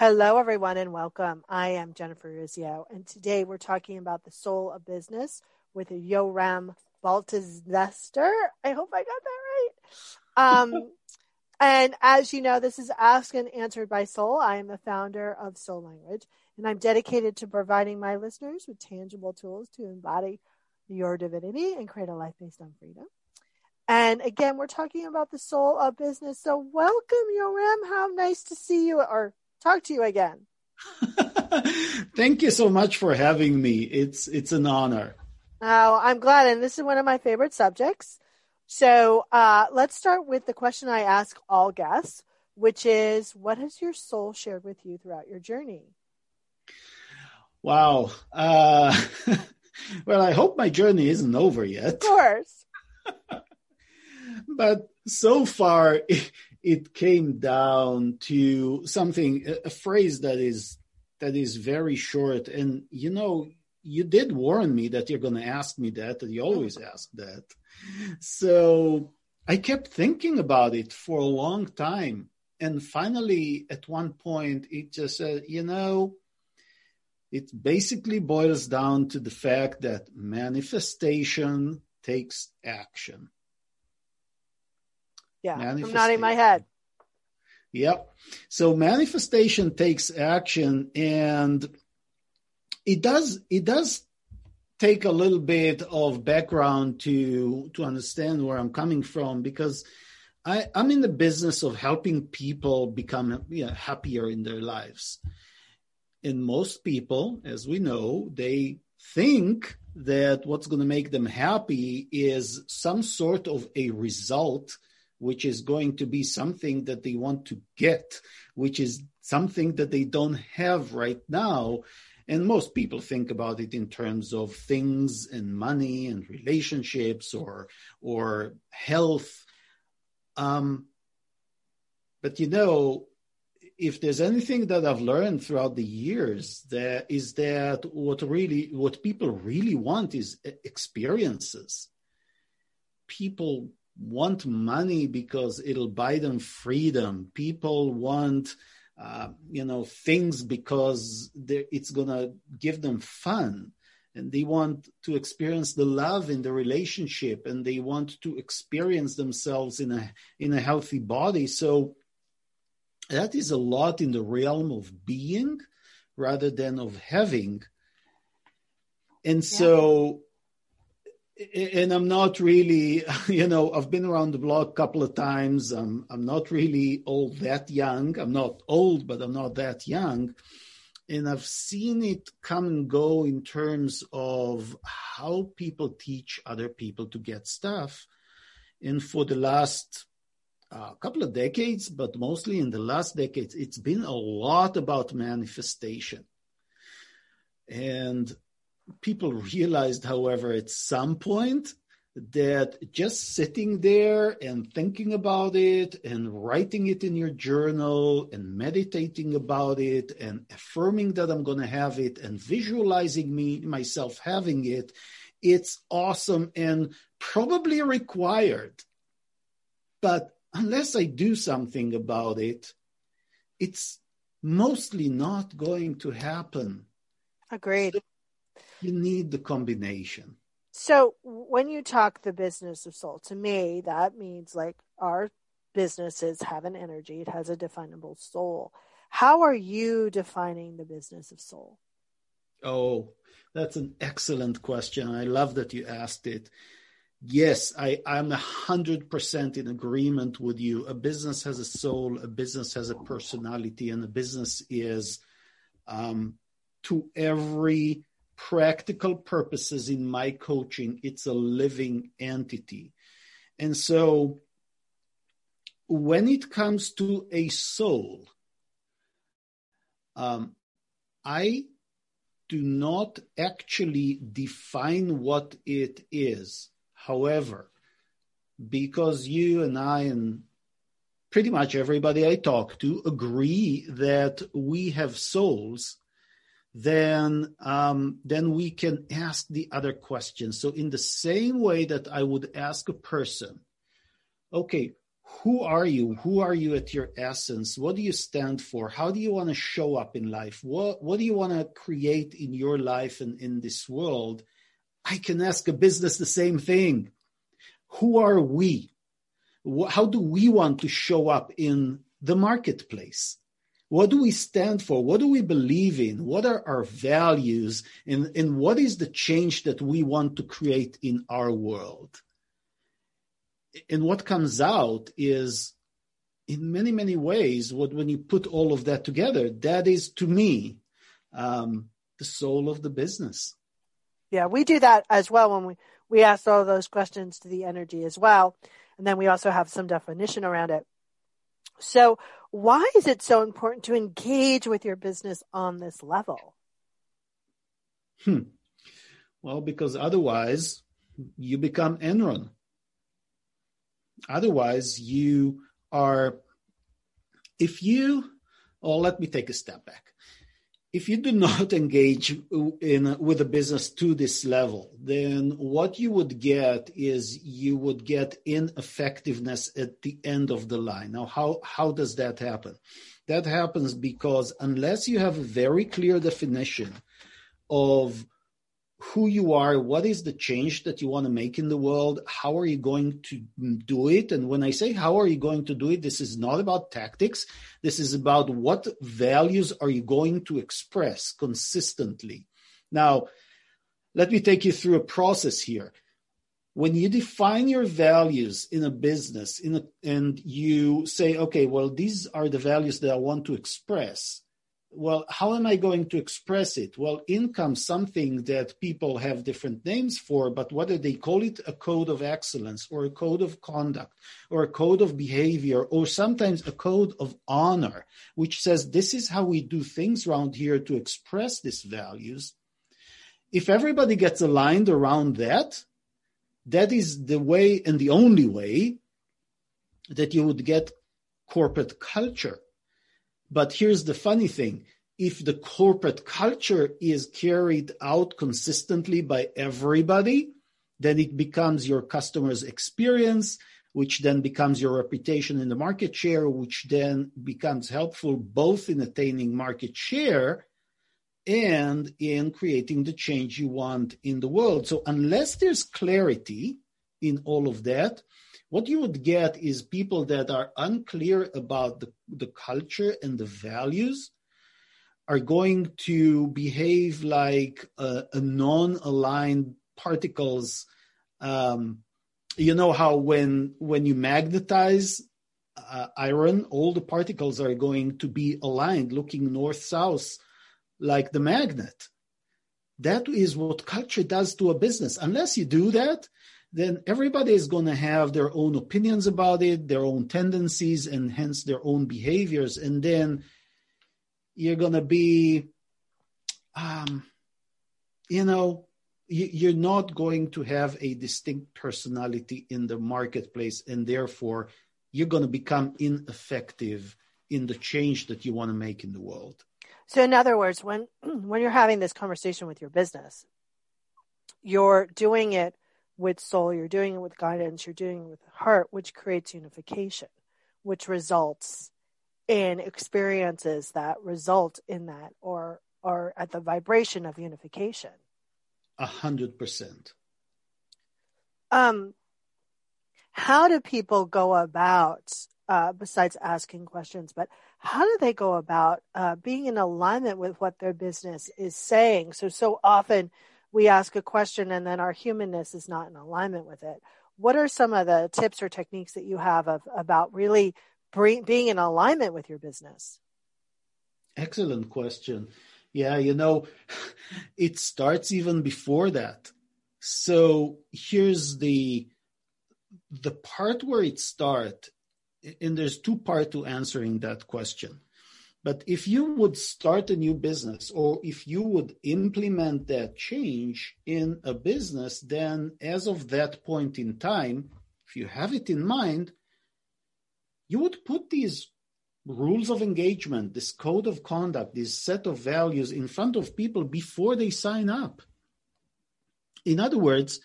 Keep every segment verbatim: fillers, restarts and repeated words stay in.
Hello, everyone, and welcome. I am Jennifer Urezzio, and today we're talking about the soul of business with Yoram Baltinester. I hope I got that right. Um, and as you know, this is Ask and Answered by Soul. I am the founder of Soul Language, and I'm dedicated to providing my listeners with tangible tools to embody your divinity and create a life based on freedom. And again, we're talking about the soul of business. So welcome, Yoram. How nice to see you, or talk to you again. Thank you so much for having me. It's it's an honor. Oh, I'm glad. And this is one of my favorite subjects. So uh, let's start with the question I ask all guests, which is, what has your soul shared with you throughout your journey? Wow. Uh, well, I hope my journey isn't over yet. Of course. But so far, it, it came down to something, a phrase that is that is very short. And, you know, you did warn me that you're going to ask me that, and you always ask that. So I kept thinking about it for a long time. And finally, at one point, it just said, you know, it basically boils down to the fact that manifestation takes action. Yeah, I'm nodding my head. Yep. So manifestation takes action, and it does it does take a little bit of background to to understand where I'm coming from, because I, I'm in the business of helping people become you know, happier in their lives. And most people, as we know, they think that what's going to make them happy is some sort of a result, which is going to be something that they want to get, which is something that they don't have right now. And most people think about it in terms of things and money and relationships or or health. Um, but you know, if there's anything that I've learned throughout the years, that is that what really what people really want is experiences. People want money because it'll buy them freedom. People want, uh, you know, things because it's going to give them fun. And they want to experience the love in the relationship, and they want to experience themselves in a, in a healthy body. So that is a lot in the realm of being rather than of having. And so... Yeah. And I'm not really, you know, I've been around the block a couple of times. I'm, I'm not really all that young. I'm not old, but I'm not that young. And I've seen it come and go in terms of how people teach other people to get stuff. And for the last uh, couple of decades, but mostly in the last decades, it's been a lot about manifestation. And people realized, however, at some point that just sitting there and thinking about it and writing it in your journal and meditating about it and affirming that I'm going to have it and visualizing me, myself having it, it's awesome and probably required. But unless I do something about it, it's mostly not going to happen. Agreed. So you need the combination. So when you talk the business of soul, to me, that means like our businesses have an energy. It has a definable soul. How are you defining the business of soul? Oh, that's an excellent question. I love that you asked it. Yes, I, I'm one hundred percent in agreement with you. A business has a soul, a business has a personality, and a business is um, to every practical purposes in my coaching, it's a living entity. And so when it comes to a soul, um, I do not actually define what it is. However, because you and I and pretty much everybody I talk to agree that we have souls, then um, then we can ask the other questions. So in the same way that I would ask a person, okay, who are you? Who are you at your essence? What do you stand for? How do you want to show up in life? What, what do you want to create in your life and in this world? I can ask a business the same thing. Who are we? How do we want to show up in the marketplace? What do we stand for? What do we believe in? What are our values? And, and what is the change that we want to create in our world? And what comes out is, in many, many ways, what when you put all of that together, that is, to me, um, the soul of the business. Yeah, we do that as well when we, we ask all those questions to the energy as well. And then we also have some definition around it. So why is it so important to engage with your business on this level? Hmm. Well, because otherwise you become Enron. Otherwise you are, if you, oh, let me take a step back. If you do not engage in with a business to this level, then what you would get is you would get ineffectiveness at the end of the line. Now, how, how does that happen? That happens because unless you have a very clear definition of who you are, what is the change that you want to make in the world, how are you going to do it? And when I say how are you going to do it, this is not about tactics. This is about what values are you going to express consistently. Now, let me take you through a process here. When you define your values in a business in a, and you say, okay, well, these are the values that I want to express. Well, how am I going to express it? Well, in comes something that people have different names for, but whether they call it a code of excellence or a code of conduct or a code of behavior or sometimes a code of honor, which says this is how we do things around here to express these values. If everybody gets aligned around that, that is the way and the only way that you would get corporate culture. But here's the funny thing. If the corporate culture is carried out consistently by everybody, then it becomes your customer's experience, which then becomes your reputation in the market share, which then becomes helpful both in attaining market share and in creating the change you want in the world. So unless there's clarity in all of that, what you would get is people that are unclear about the, the culture and the values are going to behave like a, a non-aligned particles. Um, you know how when when you magnetize uh, iron, all the particles are going to be aligned, looking north-south like the magnet. That is what culture does to a business. Unless you do that, then everybody is going to have their own opinions about it, their own tendencies, and hence their own behaviors. And then you're going to be, um, you know, you're not going to have a distinct personality in the marketplace, and therefore you're going to become ineffective in the change that you want to make in the world. So in other words, when when you're having this conversation with your business, you're doing it with soul, you're doing it with guidance, you're doing it with heart, which creates unification, which results in experiences that result in that or are at the vibration of unification. A hundred percent. Um, how do people go about, uh, besides asking questions, but how do they go about uh, being in alignment with what their business is saying? So, so often, we ask a question and then our humanness is not in alignment with it. What are some of the tips or techniques that you have of, about really bring, being in alignment with your business? Excellent question. Yeah, you know, it starts even before that. So here's the the part where it starts, and there's two parts to answering that question. But if you would start a new business or if you would implement that change in a business, then as of that point in time, if you have it in mind, you would put these rules of engagement, this code of conduct, this set of values in front of people before they sign up. In other words,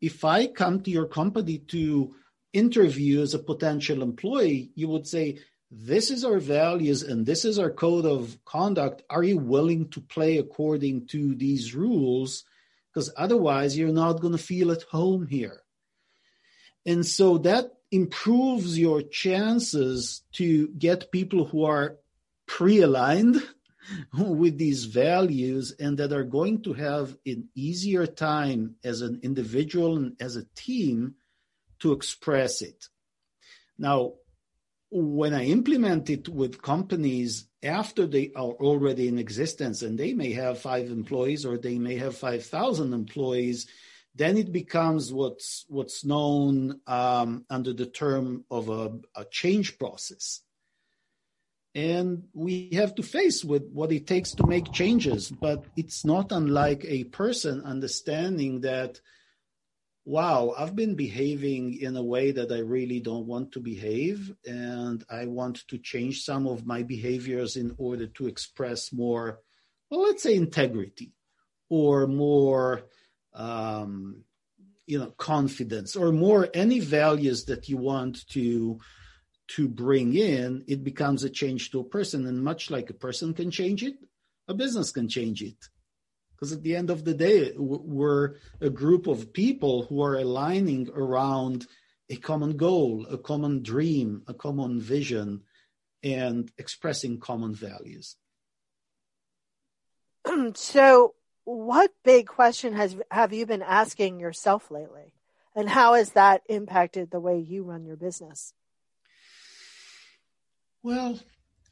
if I come to your company to interview as a potential employee, you would say, this is our values and this is our code of conduct. Are you willing to play according to these rules? Because otherwise you're not going to feel at home here. And so that improves your chances to get people who are pre-aligned with these values and that are going to have an easier time as an individual and as a team to express it. Now, when I implement it with companies after they are already in existence and they may have five employees or they may have five thousand employees, then it becomes what's what's known um, under the term of a, a change process. And we have to face with what it takes to make changes, but it's not unlike a person understanding that, wow, I've been behaving in a way that I really don't want to behave, and I want to change some of my behaviors in order to express more, well, let's say integrity or more um, you know, confidence or more any values that you want to to bring in. It becomes a change to a person. And much like a person can change it, a business can change it. Because at the end of the day, we're a group of people who are aligning around a common goal, a common dream, a common vision, and expressing common values. So what big question has have you been asking yourself lately? And how has that impacted the way you run your business? Well,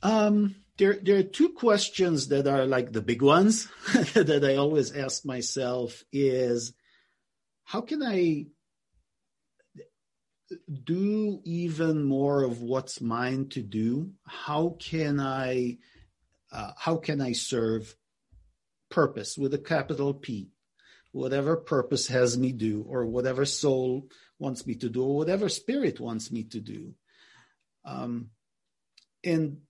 um, there, there are two questions that are like the big ones that I always ask myself is, how can I do even more of what's mine to do? How can I, uh, how can I serve purpose with a capital P, whatever purpose has me do, or whatever soul wants me to do, or whatever spirit wants me to do. Um, And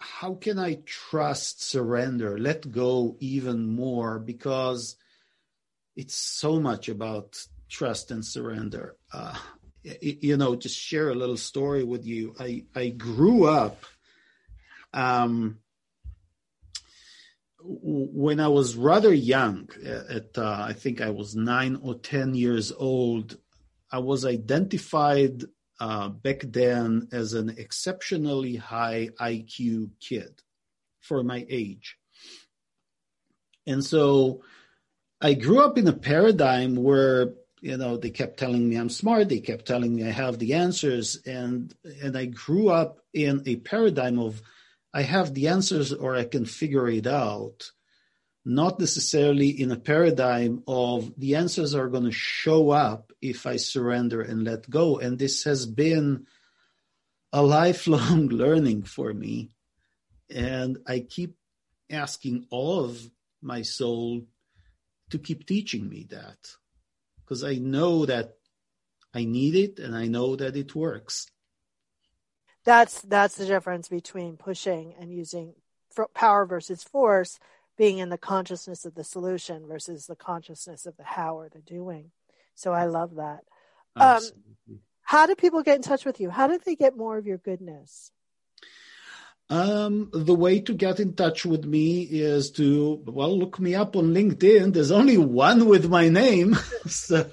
how can I trust, surrender, let go even more? Because it's so much about trust and surrender. Uh, you know, just share a little story with you. I, I grew up um, when I was rather young, at uh, I think I was nine or ten years old, I was identified Uh, back then as an exceptionally high I Q kid for my age. And so I grew up in a paradigm where, you know, they kept telling me I'm smart. They kept telling me I have the answers. And, and I grew up in a paradigm of I have the answers or I can figure it out. Not necessarily in a paradigm of the answers are going to show up if I surrender and let go. And this has been a lifelong learning for me. And I keep asking all of my soul to keep teaching me that, because I know that I need it and I know that it works. That's, that's the difference between pushing and using power versus force. Being in the consciousness of the solution versus the consciousness of the how or the doing. So I love that. Um, how do people get in touch with you? How do they get more of your goodness? Um, the way to get in touch with me is to, well, look me up on LinkedIn. There's only one with my name. so,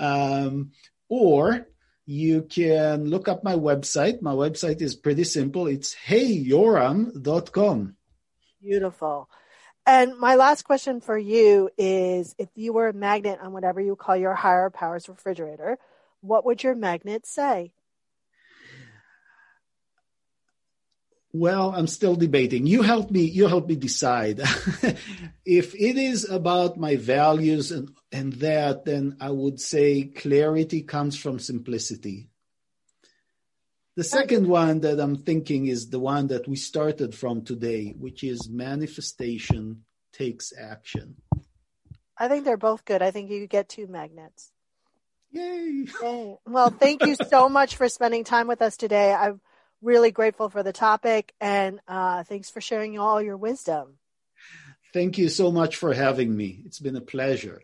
um, or you can look up my website. My website is pretty simple. It's hey yoram dot com. Beautiful. And my last question for you is, if you were a magnet on whatever you call your higher powers refrigerator, what would your magnet say? Well, I'm still debating. You help me, you help me decide. If it is about my values and, and that, then I would say clarity comes from simplicity. The second one that I'm thinking is the one that we started from today, which is manifestation takes action. I think they're both good. I think you get two magnets. Yay. Yay. Well, thank you so much for spending time with us today. I'm really grateful for the topic, and uh, thanks for sharing all your wisdom. Thank you so much for having me. It's been a pleasure.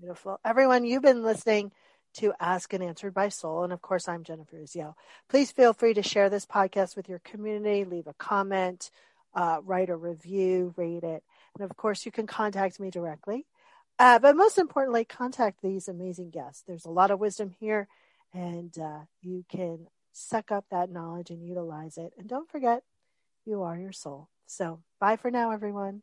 Beautiful. Everyone, you've been listening to Ask and Answered by Soul. And of course, I'm Jennifer Urezzio. Please feel free to share this podcast with your community, leave a comment, uh, write a review, rate it. And of course, you can contact me directly. Uh, but most importantly, contact these amazing guests. There's a lot of wisdom here, and uh, you can suck up that knowledge and utilize it. And don't forget, you are your soul. So bye for now, everyone.